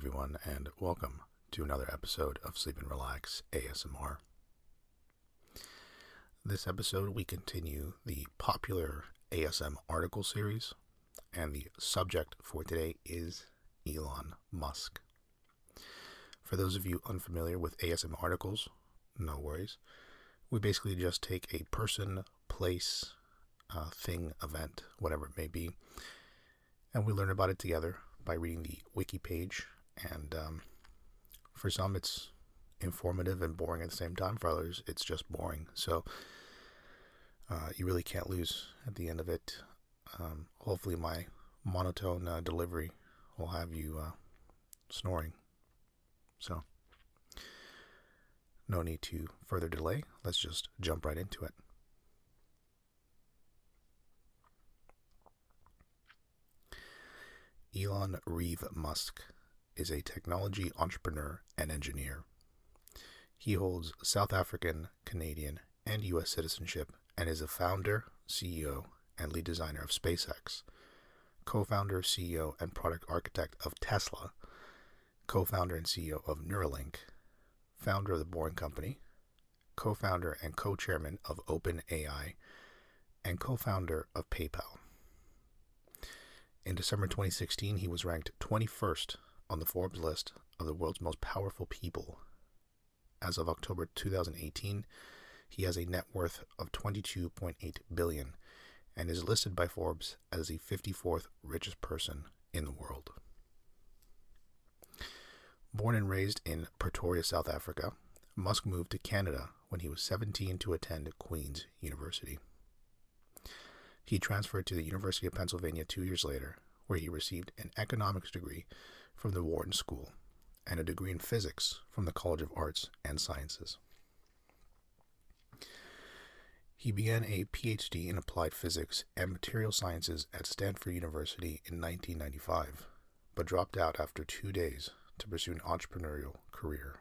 everyone, and welcome to another episode of Sleep and Relax ASMR. This episode, we continue the popular ASM article series, and the subject for today is Elon Musk. For those of you unfamiliar with ASM articles, no worries. We basically just take a person, place, thing, event, whatever it may be, and we learn about it together by reading the wiki page. And for some, it's informative and boring at the same time. For others, it's just boring. So you really can't lose at the end of it. Hopefully, my monotone delivery will have you snoring. So no need to further delay. Let's just jump right into it. Elon Reeve Musk is a technology entrepreneur and engineer. He holds South African, Canadian, and U.S. citizenship and is a founder, CEO, and lead designer of SpaceX, co-founder, CEO, and product architect of Tesla, co-founder and CEO of Neuralink, founder of The Boring Company, co-founder and co-chairman of OpenAI, and co-founder of PayPal. In December 2016, he was ranked 21st on the Forbes list of the world's most powerful people. As of October 2018, he has a net worth of $22.8 billion and is listed by Forbes as the 54th richest person in the world. Born and raised in Pretoria, South Africa, Musk moved to Canada when he was 17 to attend Queen's University. He transferred to the University of Pennsylvania 2 years later, where he received an economics degree from the Wharton School and a degree in physics from the College of Arts and Sciences. He began a PhD in applied physics and material sciences at Stanford University in 1995, but dropped out after 2 days to pursue an entrepreneurial career.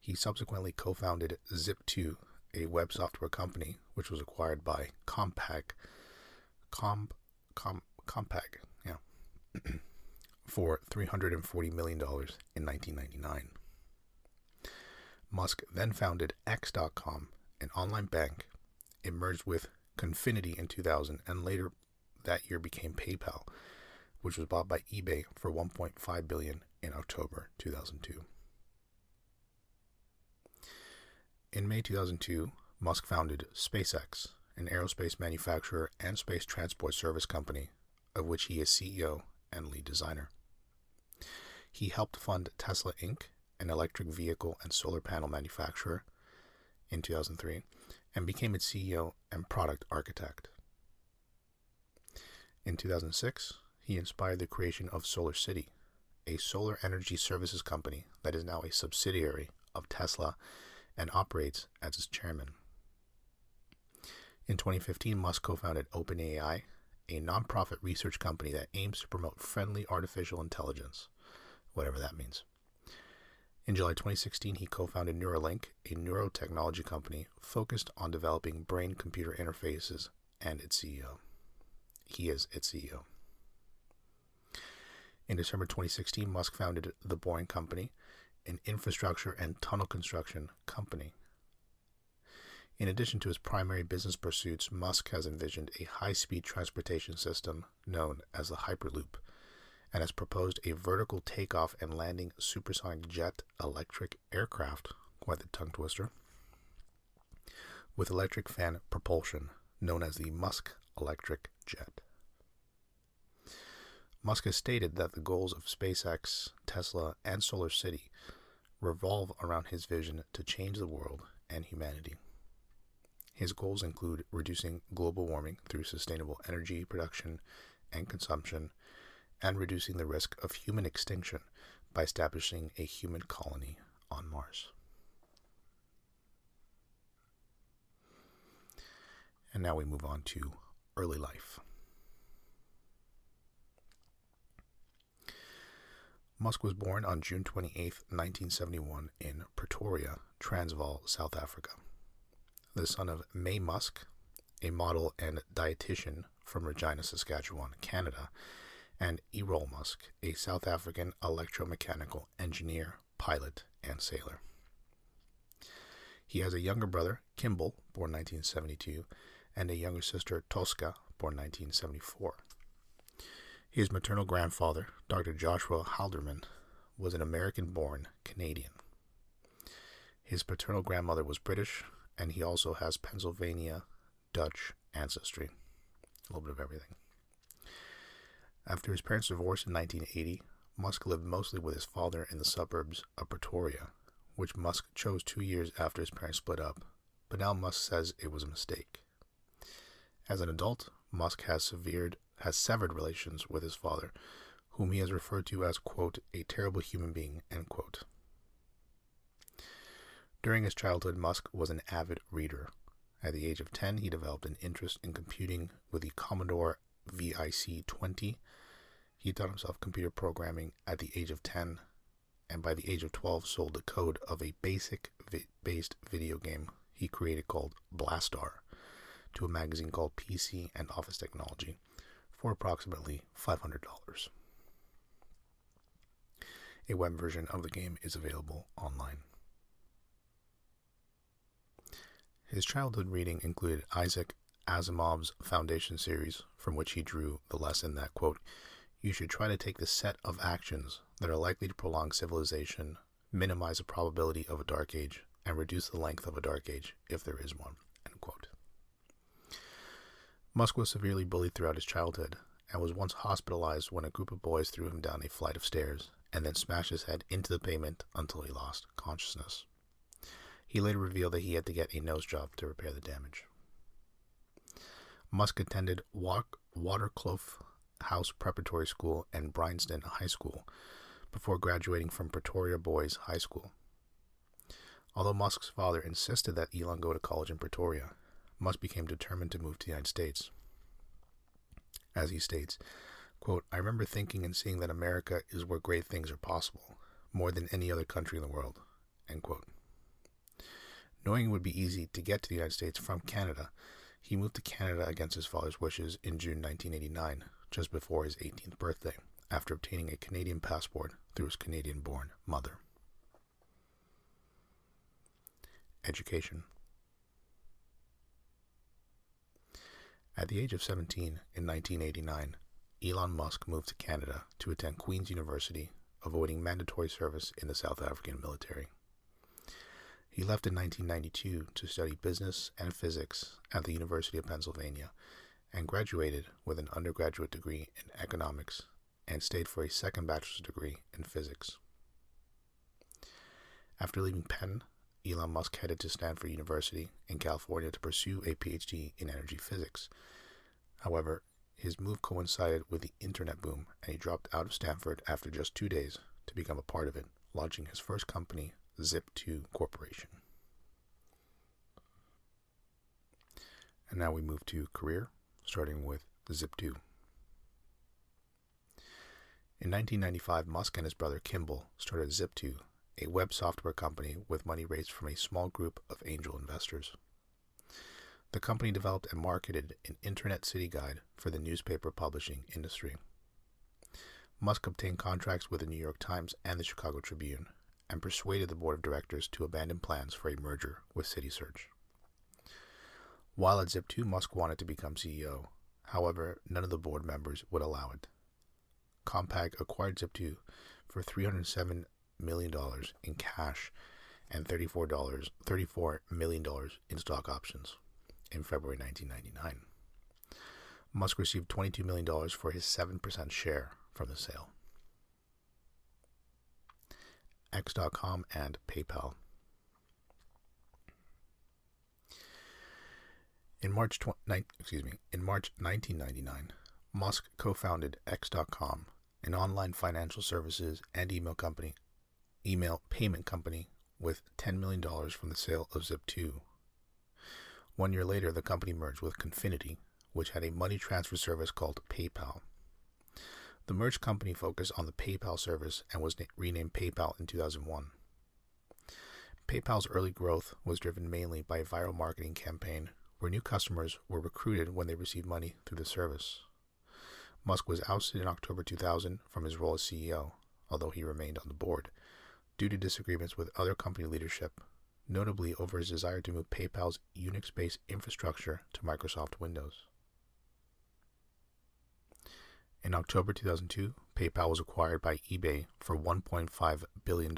He subsequently co-founded Zip2, a web software company, which was acquired by Compaq, for $340 million in 1999. Musk then founded X.com, an online bank. It merged with Confinity in 2000, and later that year became PayPal, which was bought by eBay for $1.5 billion in October 2002. In May 2002, Musk founded SpaceX, an aerospace manufacturer and space transport service company, of which he is CEO and lead designer. He helped fund Tesla Inc., an electric vehicle and solar panel manufacturer, in 2003, and became its CEO and product architect. In 2006, he inspired the creation of SolarCity, a solar energy services company that is now a subsidiary of Tesla and operates as its chairman. In 2015, Musk co-founded OpenAI, a nonprofit research company that aims to promote friendly artificial intelligence, whatever that means. In July 2016, he co-founded Neuralink, a neurotechnology company focused on developing brain-computer interfaces, and its CEO. He is its CEO. In December 2016, Musk founded The Boring Company, an infrastructure and tunnel construction company. In addition to his primary business pursuits, Musk has envisioned a high-speed transportation system known as the Hyperloop, and has proposed a vertical takeoff and landing supersonic jet electric aircraft, quite the tongue twister, with electric fan propulsion, known as the Musk electric jet. Musk has stated that the goals of SpaceX, Tesla, and SolarCity revolve around his vision to change the world and humanity. His goals include reducing global warming through sustainable energy production and consumption, and reducing the risk of human extinction by establishing a human colony on Mars. And now we move on to early life. Musk was born on June 28, 1971 in Pretoria, Transvaal, South Africa, the son of Mae Musk, a model and dietitian from Regina, Saskatchewan, Canada, and Erol Musk, a South African electromechanical engineer, pilot, and sailor. He has a younger brother, Kimbal, born 1972, and a younger sister, Tosca, born 1974. His maternal grandfather, Dr. Joshua Haldeman, was an American-born Canadian. His paternal grandmother was British, and he also has Pennsylvania Dutch ancestry. A little bit of everything. After his parents divorced in 1980, Musk lived mostly with his father in the suburbs of Pretoria, which Musk chose 2 years after his parents split up, but now Musk says it was a mistake. As an adult, Musk has severed relations with his father, whom he has referred to as, quote, a terrible human being, end quote. During his childhood, Musk was an avid reader. At the age of 10, he developed an interest in computing with the Commodore VIC-20. He taught himself computer programming at the age of 10, and by the age of 12 sold the code of a BASIC-based video game he created called Blastar to a magazine called PC and Office Technology for approximately $500. A web version of the game is available online. His childhood reading included Isaac Asimov's Foundation series, from which he drew the lesson that, quote, you should try to take the set of actions that are likely to prolong civilization, minimize the probability of a dark age, and reduce the length of a dark age, if there is one, end quote. Musk was severely bullied throughout his childhood and was once hospitalized when a group of boys threw him down a flight of stairs and then smashed his head into the pavement until he lost consciousness. He later revealed that he had to get a nose job to repair the damage. Musk attended Watercloth House Preparatory School and Bryanston High School before graduating from Pretoria Boys High School. Although Musk's father insisted that Elon go to college in Pretoria, Musk became determined to move to the United States. As he states, quote, I remember thinking and seeing that America is where great things are possible, more than any other country in the world, end quote. Knowing it would be easy to get to the United States from Canada, he moved to Canada against his father's wishes in June 1989, just before his 18th birthday, after obtaining a Canadian passport through his Canadian-born mother. Education. At the age of 17, in 1989, Elon Musk moved to Canada to attend Queen's University, avoiding mandatory service in the South African military. He left in 1992 to study business and physics at the University of Pennsylvania and graduated with an undergraduate degree in economics and stayed for a second bachelor's degree in physics. After leaving Penn, Elon Musk headed to Stanford University in California to pursue a PhD in energy physics. However, his move coincided with the internet boom, and he dropped out of Stanford after just 2 days to become a part of it, launching his first company, Zip2 Corporation. And now we move to career, starting with Zip2. In 1995, Musk and his brother Kimbal started Zip2, a web software company with money raised from a small group of angel investors. The company developed and marketed an internet city guide for the newspaper publishing industry. Musk obtained contracts with the New York Times and the Chicago Tribune and persuaded the board of directors to abandon plans for a merger with CitySearch. While at Zip2, Musk wanted to become CEO. However, none of the board members would allow it. Compaq acquired Zip2 for $307 million in cash and $34 million in stock options in February 1999. Musk received $22 million for his 7% share from the sale. X.com and PayPal. In March 1999, Musk co-founded X.com, an online financial services and email payment company, with $10 million from the sale of Zip2. 1 year later, the company merged with Confinity, which had a money transfer service called PayPal. The merged company focused on the PayPal service and was renamed PayPal in 2001. PayPal's early growth was driven mainly by a viral marketing campaign where new customers were recruited when they received money through the service. Musk was ousted in October 2000 from his role as CEO, although he remained on the board, due to disagreements with other company leadership, notably over his desire to move PayPal's Unix-based infrastructure to Microsoft Windows. In October 2002, PayPal was acquired by eBay for $1.5 billion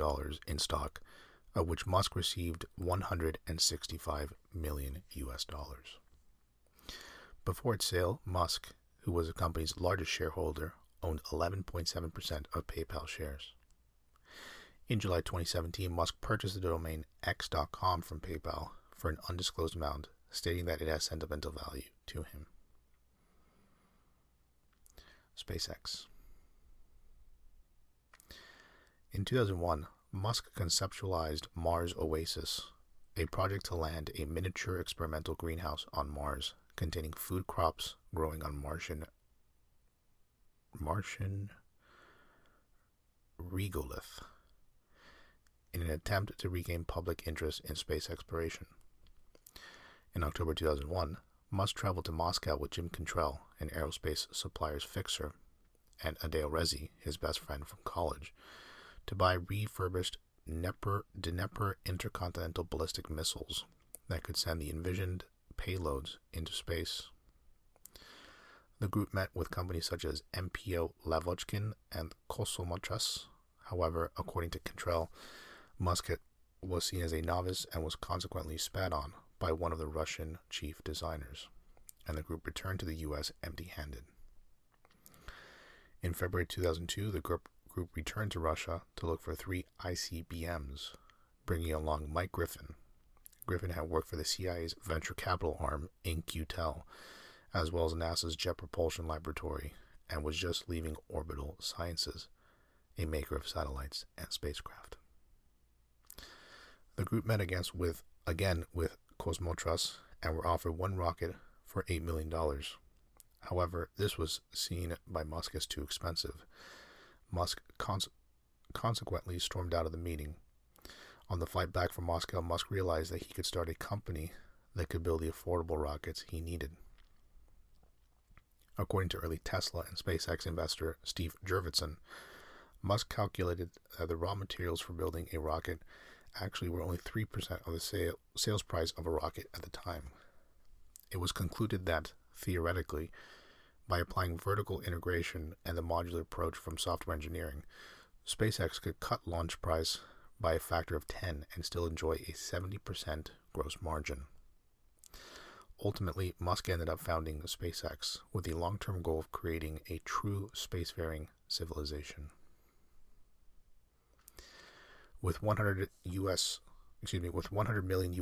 in stock, of which Musk received $165 million. Before its sale, Musk, who was the company's largest shareholder, owned 11.7% of PayPal shares. In July 2017, Musk purchased the domain X.com from PayPal for an undisclosed amount, stating that it has sentimental value to him. SpaceX. In 2001, Musk conceptualized Mars Oasis, a project to land a miniature experimental greenhouse on Mars containing food crops growing on Martian regolith, in an attempt to regain public interest in space exploration. In October 2001, Musk traveled to Moscow with Jim Cantrell, an aerospace supplier's fixer, and Adeo Rezi, his best friend from college, to buy refurbished Dnieper intercontinental ballistic missiles that could send the envisioned payloads into space. The group met with companies such as MPO Lavochkin and Kosomotrans. However, according to Cantrell, Musk was seen as a novice and was consequently spat on by one of the Russian chief designers, and the group returned to the U.S. empty-handed. In February 2002, the group returned to Russia to look for three ICBMs, bringing along Mike Griffin. Griffin had worked for the CIA's venture capital arm, InQtel, as well as NASA's Jet Propulsion Laboratory, and was just leaving Orbital Sciences, a maker of satellites and spacecraft. The group met again with Kosomotrans and were offered one rocket for $8 million. However, this was seen by Musk as too expensive. Musk consequently stormed out of the meeting. On the flight back from Moscow, Musk realized that he could start a company that could build the affordable rockets he needed. According to early Tesla and SpaceX investor Steve Jurvetson, Musk calculated that the raw materials for building a rocket actually were only 3% of the sales price of a rocket at the time. It was concluded that, theoretically, by applying vertical integration and the modular approach from software engineering, SpaceX could cut launch price by a factor of 10 and still enjoy a 70% gross margin. Ultimately, Musk ended up founding SpaceX with the long-term goal of creating a true spacefaring civilization. With $100 million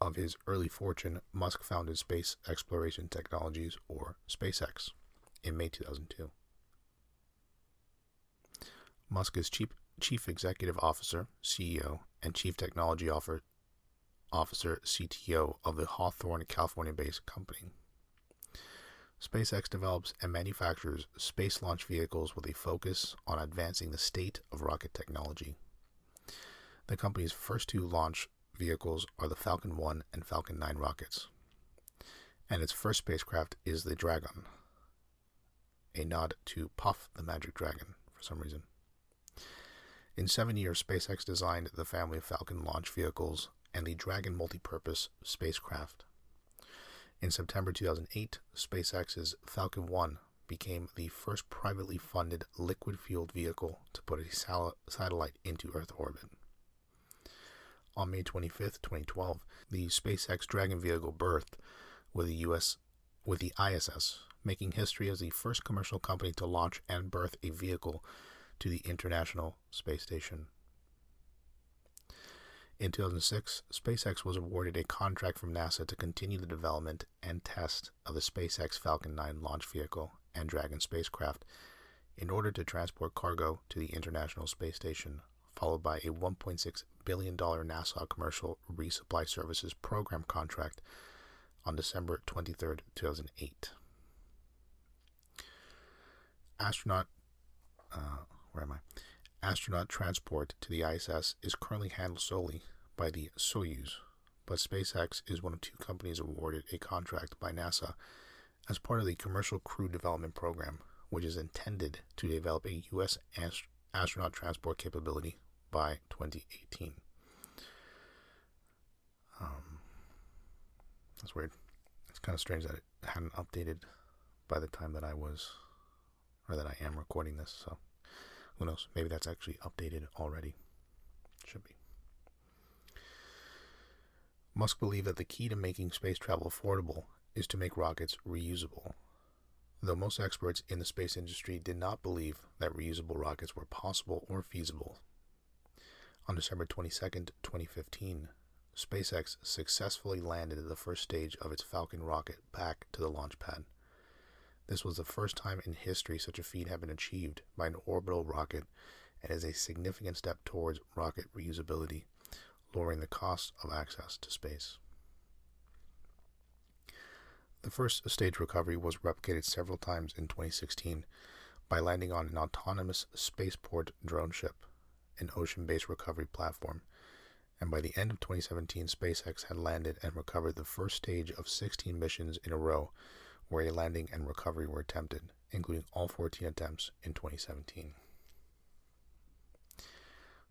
of his early fortune, Musk founded Space Exploration Technologies, or SpaceX, in May 2002. Musk is Chief Executive Officer, CEO, and Chief Technology Officer, CTO, of the Hawthorne, California-based company. SpaceX develops and manufactures space launch vehicles with a focus on advancing the state of rocket technology. The company's first two launch vehicles are the Falcon 1 and Falcon 9 rockets, and its first spacecraft is the Dragon, a nod to Puff the Magic Dragon for some reason. In 7 years, SpaceX designed the family of Falcon launch vehicles and the Dragon multipurpose spacecraft. In September 2008, SpaceX's Falcon 1 became the first privately funded liquid-fueled vehicle to put a satellite into Earth orbit. On May 25, 2012, the SpaceX Dragon vehicle berthed with the ISS, making history as the first commercial company to launch and berth a vehicle to the International Space Station. In 2006, SpaceX was awarded a contract from NASA to continue the development and test of the SpaceX Falcon 9 launch vehicle and Dragon spacecraft in order to transport cargo to the International Space Station, followed by a $1.6 billion NASA Commercial Resupply Services Program contract on December 23, 2008. Astronaut transport to the ISS is currently handled solely by the Soyuz, but SpaceX is one of two companies awarded a contract by NASA as part of the Commercial Crew Development Program, which is intended to develop a U.S. astronaut transport capability by 2018. That's weird. It's kind of strange that it hadn't updated by the time that I was, or that I am recording this, so who knows? Maybe that's actually updated already. Should be. Musk believed that the key to making space travel affordable is to make rockets reusable, though most experts in the space industry did not believe that reusable rockets were possible or feasible. On December 22nd, 2015, SpaceX successfully landed the first stage of its Falcon rocket back to the launch pad. This was the first time in history such a feat had been achieved by an orbital rocket and is a significant step towards rocket reusability, lowering the cost of access to space. The first stage recovery was replicated several times in 2016 by landing on an autonomous spaceport drone ship, an ocean-based recovery platform, and by the end of 2017, SpaceX had landed and recovered the first stage of 16 missions in a row where a landing and recovery were attempted, including all 14 attempts in 2017.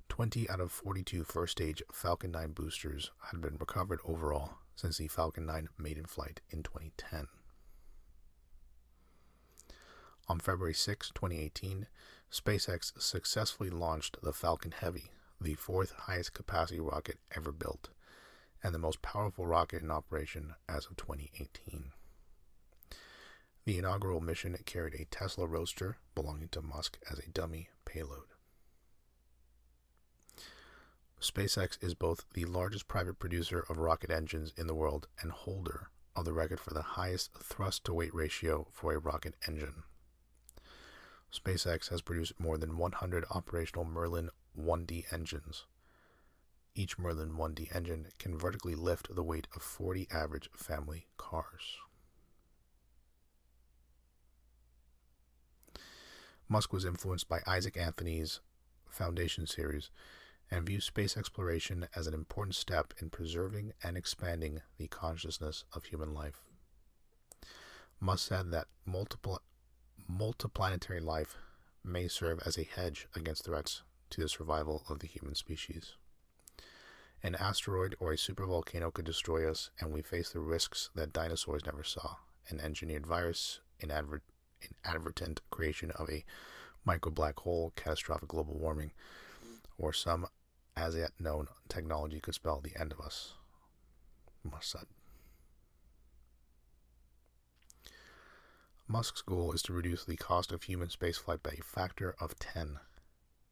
20 out of 42 first-stage Falcon 9 boosters had been recovered overall since the Falcon 9 maiden flight in 2010. On February 6, 2018, SpaceX successfully launched the Falcon Heavy, the fourth highest capacity rocket ever built, and the most powerful rocket in operation as of 2018. The inaugural mission carried a Tesla Roadster belonging to Musk as a dummy payload. SpaceX is both the largest private producer of rocket engines in the world and holder of the record for the highest thrust-to-weight ratio for a rocket engine. SpaceX has produced more than 100 operational Merlin 1D engines. Each Merlin 1D engine can vertically lift the weight of 40 average family cars. Musk was influenced by Isaac Anthony's Foundation series and views space exploration as an important step in preserving and expanding the consciousness of human life. Musk said that multiplanetary life may serve as a hedge against threats to the survival of the human species. An asteroid or a supervolcano could destroy us, and we face the risks that dinosaurs never saw: an engineered virus, inadvertent creation of a micro black hole, catastrophic global warming, or some as yet known technology could spell the end of us, Musk said. Musk's goal is to reduce the cost of human spaceflight by a factor of 10.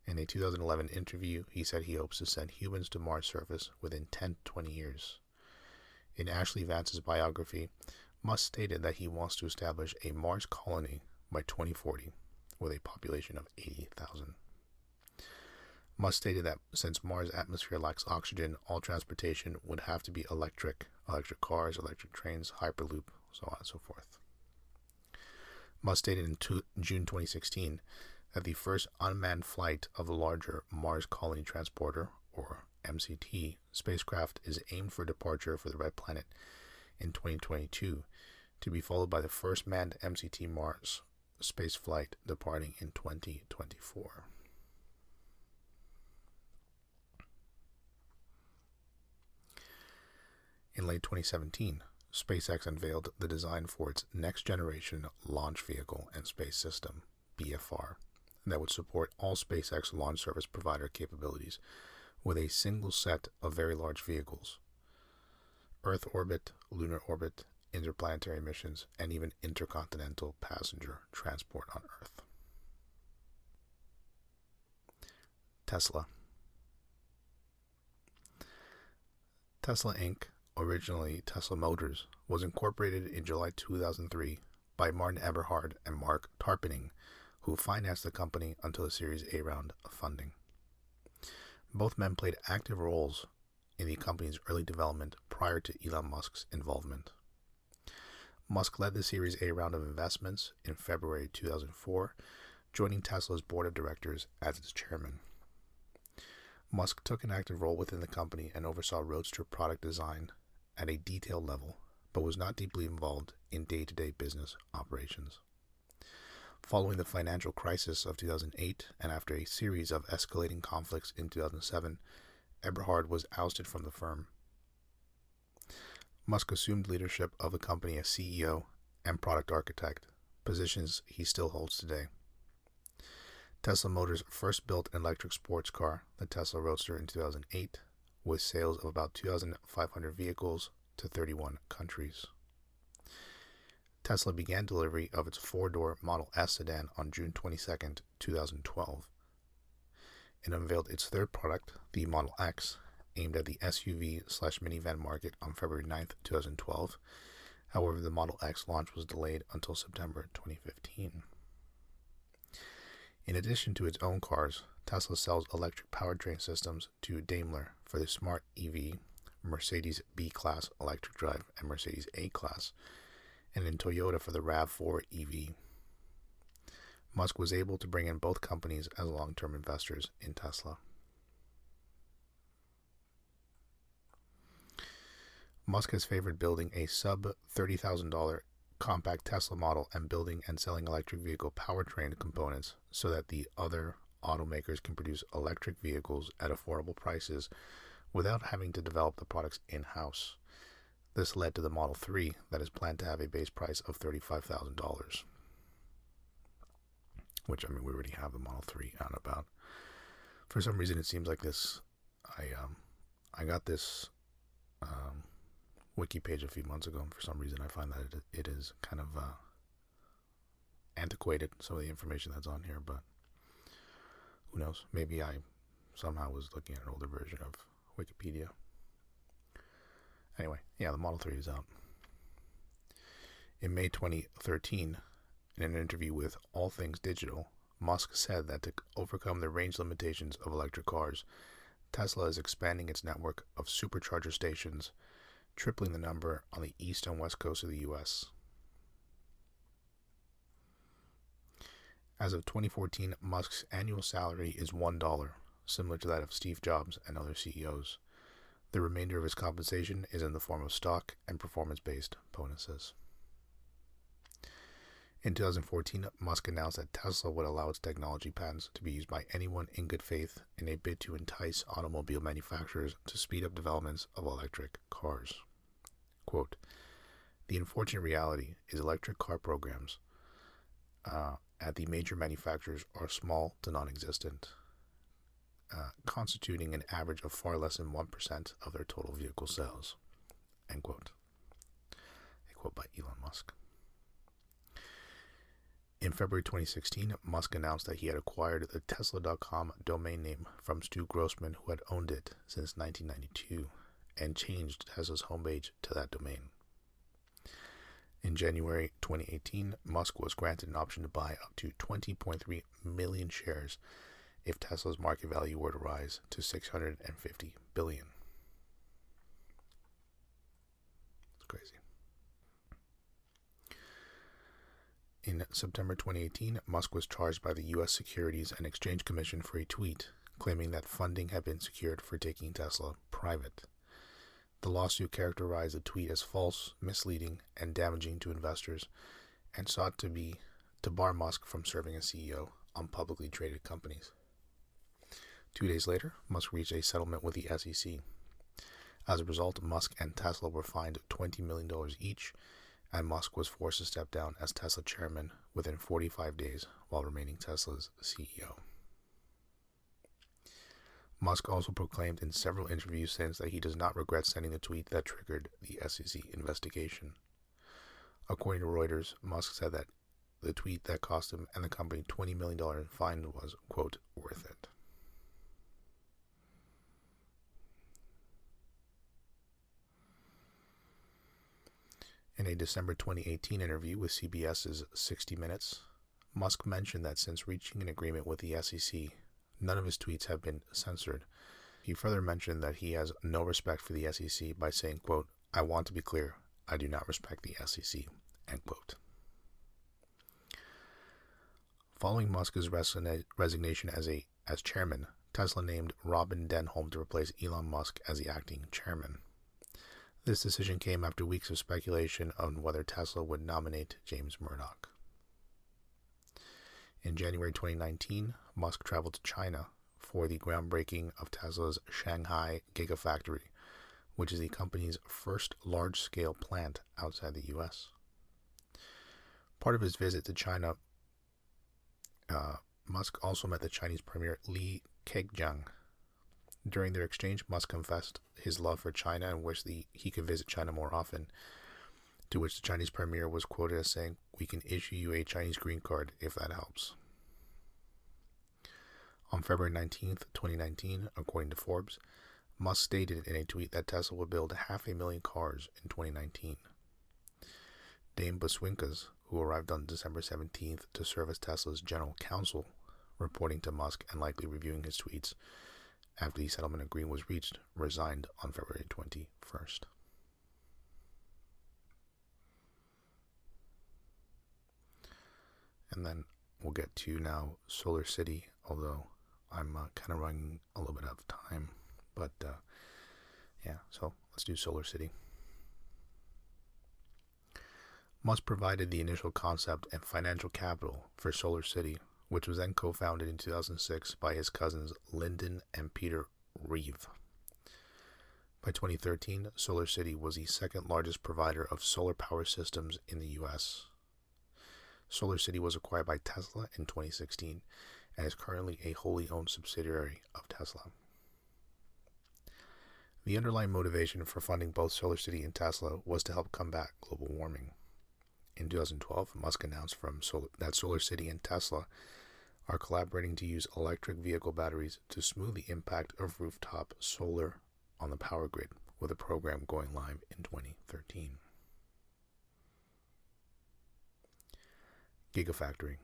In a 2011 interview, he said he hopes to send humans to Mars surface within 10 to 20 years. In Ashley Vance's biography, Musk stated that he wants to establish a Mars colony by 2040 with a population of 80,000. Musk stated that since Mars' atmosphere lacks oxygen, all transportation would have to be electric cars, electric trains, Hyperloop, so on and so forth. Musk stated in June 2016 that the first unmanned flight of the larger Mars Colony Transporter, or MCT, spacecraft is aimed for departure for the Red Planet in 2022, to be followed by the first manned MCT Mars space flight departing in 2024. In late 2017, SpaceX unveiled the design for its next-generation launch vehicle and space system, BFR, that would support all SpaceX launch service provider capabilities with a single set of very large vehicles: Earth orbit, lunar orbit, interplanetary missions, and even intercontinental passenger transport on Earth. Tesla. Tesla Inc., originally Tesla Motors, was incorporated in July 2003 by Martin Eberhard and Mark Tarpening, who financed the company until a Series A round of funding. Both men played active roles in the company's early development prior to Elon Musk's involvement. Musk led the Series A round of investments in February 2004, joining Tesla's board of directors as its chairman. Musk took an active role within the company and oversaw Roadster product design at a detailed level, but was not deeply involved in day-to-day business operations. Following the financial crisis of 2008 and after a series of escalating conflicts in 2007, Eberhard was ousted from the firm. Musk assumed leadership of the company as CEO and product architect, positions he still holds today. Tesla Motors first built an electric sports car, the Tesla Roadster, in 2008, with sales of about 2,500 vehicles to 31 countries. Tesla began delivery of its four-door Model S sedan on June 22, 2012. It unveiled its third product, the Model X, aimed at the SUV/minivan market on February 9, 2012. However, the Model X launch was delayed until September 2015. In addition to its own cars, Tesla sells electric powertrain systems to Daimler for the Smart EV, Mercedes B-Class electric drive, and Mercedes A-Class, and in Toyota for the RAV4 EV. Musk was able to bring in both companies as long-term investors in Tesla. Musk has favored building a sub-$30,000 Compaq Tesla model and building and selling electric vehicle powertrain components so that the other automakers can produce electric vehicles at affordable prices without having to develop the products in-house. This led to the Model 3 that is planned to have a base price of $35,000. Which, I mean, we already have the Model 3 out and about. For some reason, it seems like this. I got this wiki page a few months ago, and for some reason I find that it is kind of antiquated, some of the information that's on here, but who knows? Maybe I somehow was looking at an older version of Wikipedia. Anyway, yeah, the Model 3 is out. In May 2013, in an interview with All Things Digital, Musk said that to overcome the range limitations of electric cars, Tesla is expanding its network of supercharger stations, tripling the number on the east and west coast of the U.S. As of 2014, Musk's annual salary is $1, similar to that of Steve Jobs and other CEOs. The remainder of his compensation is in the form of stock and performance-based bonuses. In 2014, Musk announced that Tesla would allow its technology patents to be used by anyone in good faith in a bid to entice automobile manufacturers to speed up developments of electric cars. Quote, "The unfortunate reality is electric car programs at the major manufacturers are small to non-existent, constituting an average of far less than 1% of their total vehicle sales." End quote. A quote by Elon Musk. In February 2016, Musk announced that he had acquired the Tesla.com domain name from Stu Grossman, who had owned it since 1992, and changed Tesla's homepage to that domain. In January 2018, Musk was granted an option to buy up to 20.3 million shares if Tesla's market value were to rise to $650 billion. It's crazy. In September 2018, Musk was charged by the U.S. Securities and Exchange Commission for a tweet claiming that funding had been secured for taking Tesla private. The lawsuit characterized the tweet as false, misleading, and damaging to investors, and sought to bar Musk from serving as CEO on publicly traded companies. 2 days later, Musk reached a settlement with the SEC. As a result, Musk and Tesla were fined $20 million each, and Musk was forced to step down as Tesla chairman within 45 days while remaining Tesla's CEO. Musk also proclaimed in several interviews since that he does not regret sending the tweet that triggered the SEC investigation. According to Reuters, Musk said that the tweet that cost him and the company $20 million in fine was, quote, worth it. In a December 2018 interview with CBS's 60 Minutes, Musk mentioned that since reaching an agreement with the SEC, none of his tweets have been censored. He further mentioned that he has no respect for the SEC by saying, quote, "I want to be clear, I do not respect the SEC," end quote. Following Musk's resignation as chairman, Tesla named Robin Denholm to replace Elon Musk as the acting chairman. This decision came after weeks of speculation on whether Tesla would nominate James Murdoch. In January 2019, Musk traveled to China for the groundbreaking of Tesla's Shanghai Gigafactory, which is the company's first large-scale plant outside the U.S. Part of his visit to China, Musk also met the Chinese Premier Li Keqiang. During their exchange, Musk confessed his love for China and wished he could visit China more often, to which the Chinese Premier was quoted as saying, "We can issue you a Chinese green card if that helps." On February 19th, 2019, according to Forbes, Musk stated in a tweet that Tesla would build 500,000 cars in 2019. Dame Buswinkas, who arrived on December 17th to serve as Tesla's general counsel, reporting to Musk and likely reviewing his tweets after the settlement agreement was reached, resigned on February 21st. And then we'll get to now SolarCity, although I'm kind of running a little bit out of time. But, yeah, so let's do SolarCity. Musk provided the initial concept and financial capital for SolarCity, which was then co-founded in 2006 by his cousins Lyndon and Peter Reeve. By 2013, SolarCity was the second largest provider of solar power systems in the U.S. SolarCity was acquired by Tesla in 2016 and is currently a wholly owned subsidiary of Tesla. The underlying motivation for funding both SolarCity and Tesla was to help combat global warming. In 2012, Musk announced that SolarCity and Tesla are collaborating to use electric vehicle batteries to smooth the impact of rooftop solar on the power grid, with a program going live in 2013. Gigafactory.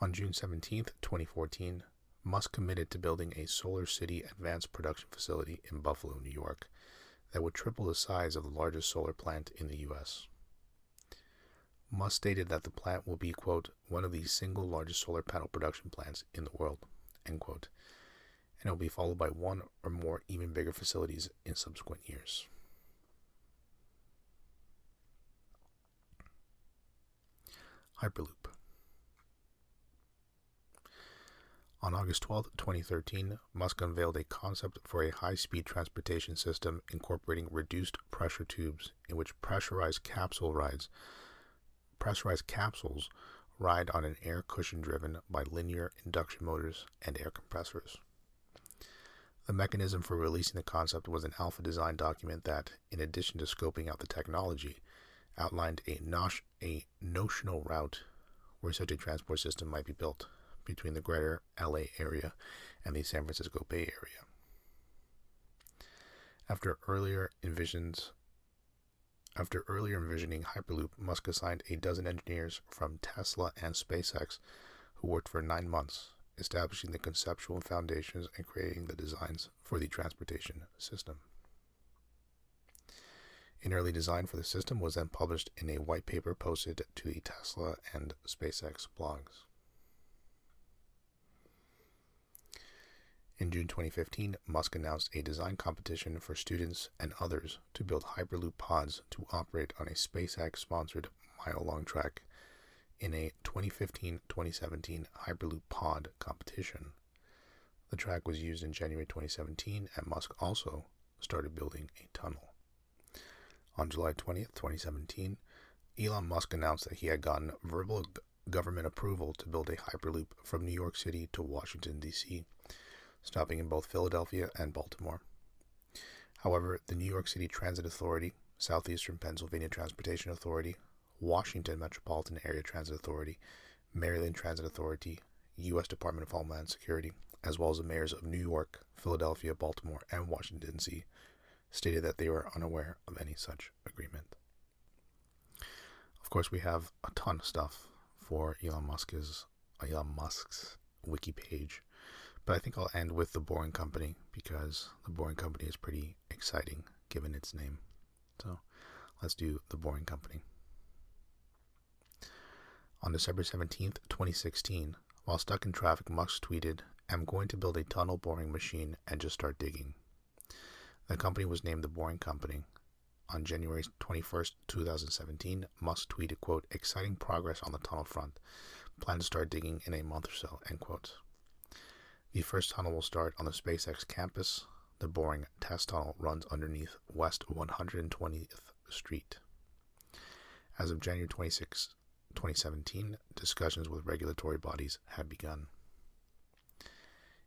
On June 17, 2014, Musk committed to building a SolarCity advanced production facility in Buffalo, New York, that would triple the size of the largest solar plant in the U.S. Musk stated that the plant will be, quote, "one of the single largest solar panel production plants in the world," end quote, and it will be followed by one or more even bigger facilities in subsequent years. Hyperloop. On August 12, 2013, Musk unveiled a concept for a high-speed transportation system incorporating reduced pressure tubes in which pressurized capsules ride on an air cushion driven by linear induction motors and air compressors. The mechanism for releasing the concept was an alpha design document that, in addition to scoping out the technology, outlined a notional route where such a transport system might be built between the greater LA area and the San Francisco Bay Area. After earlier envisioning Hyperloop, Musk assigned 12 engineers from Tesla and SpaceX who worked for 9 months, establishing the conceptual foundations and creating the designs for the transportation system. An early design for the system was then published in a white paper posted to the Tesla and SpaceX blogs. In June 2015, Musk announced a design competition for students and others to build Hyperloop pods to operate on a SpaceX-sponsored mile-long track in a 2015-2017 Hyperloop pod competition. The track was used in January 2017, and Musk also started building a tunnel. On July 20, 2017, Elon Musk announced that he had gotten verbal government approval to build a Hyperloop from New York City to Washington, D.C., stopping in both Philadelphia and Baltimore. However, the New York City Transit Authority, Southeastern Pennsylvania Transportation Authority, Washington Metropolitan Area Transit Authority, Maryland Transit Authority, U.S. Department of Homeland Security, as well as the mayors of New York, Philadelphia, Baltimore, and Washington, D.C., stated that they were unaware of any such agreement. Of course, we have a ton of stuff for Elon Musk's wiki page. But I think I'll end with The Boring Company, because The Boring Company is pretty exciting, given its name. So, let's do The Boring Company. On December 17th, 2016, while stuck in traffic, Musk tweeted, "I'm going to build a tunnel boring machine and just start digging." The company was named The Boring Company. On January 21st, 2017, Musk tweeted, quote, "Exciting progress on the tunnel front. Plan to start digging in a month or so," end quote. The first tunnel will start on the SpaceX campus. The boring test tunnel runs underneath West 120th Street. As of January 26, 2017, discussions with regulatory bodies had begun.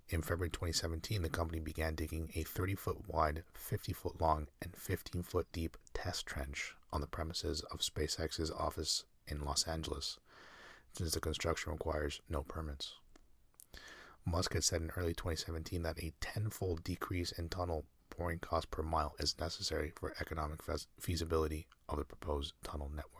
In February 2017, the company began digging a 30-foot wide, 50-foot long, and 15-foot deep test trench on the premises of SpaceX's office in Los Angeles, since the construction requires no permits. Musk had said in early 2017 that a 10-fold decrease in tunnel boring cost per mile is necessary for economic feasibility of the proposed tunnel network.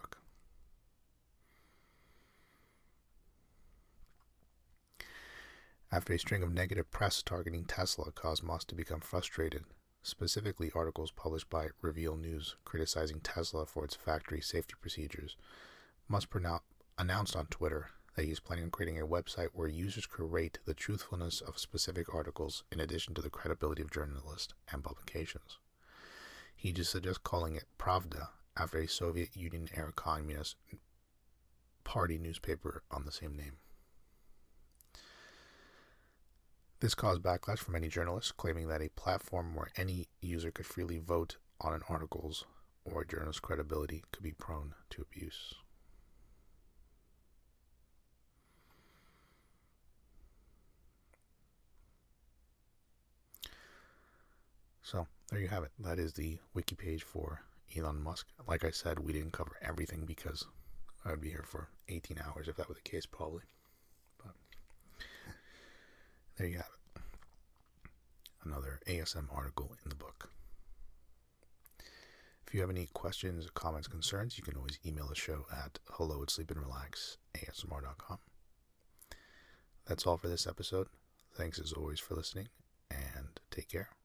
After a string of negative press targeting Tesla caused Musk to become frustrated, specifically articles published by Reveal News criticizing Tesla for its factory safety procedures, Musk announced on Twitter that he is planning on creating a website where users could rate the truthfulness of specific articles in addition to the credibility of journalists and publications. He just suggests calling it Pravda after a Soviet Union-era Communist Party newspaper on the same name. This caused backlash from many journalists, claiming that a platform where any user could freely vote on an article's or a journalist's credibility could be prone to abuse. So, there you have it. That is the wiki page for Elon Musk. Like I said, we didn't cover everything because I would be here for 18 hours if that were the case, probably. But there you have it. Another ASM article in the book. If you have any questions, comments, concerns, you can always email the show at hello@sleepandrelaxasmr.com. That's all for this episode. Thanks as always for listening, and take care.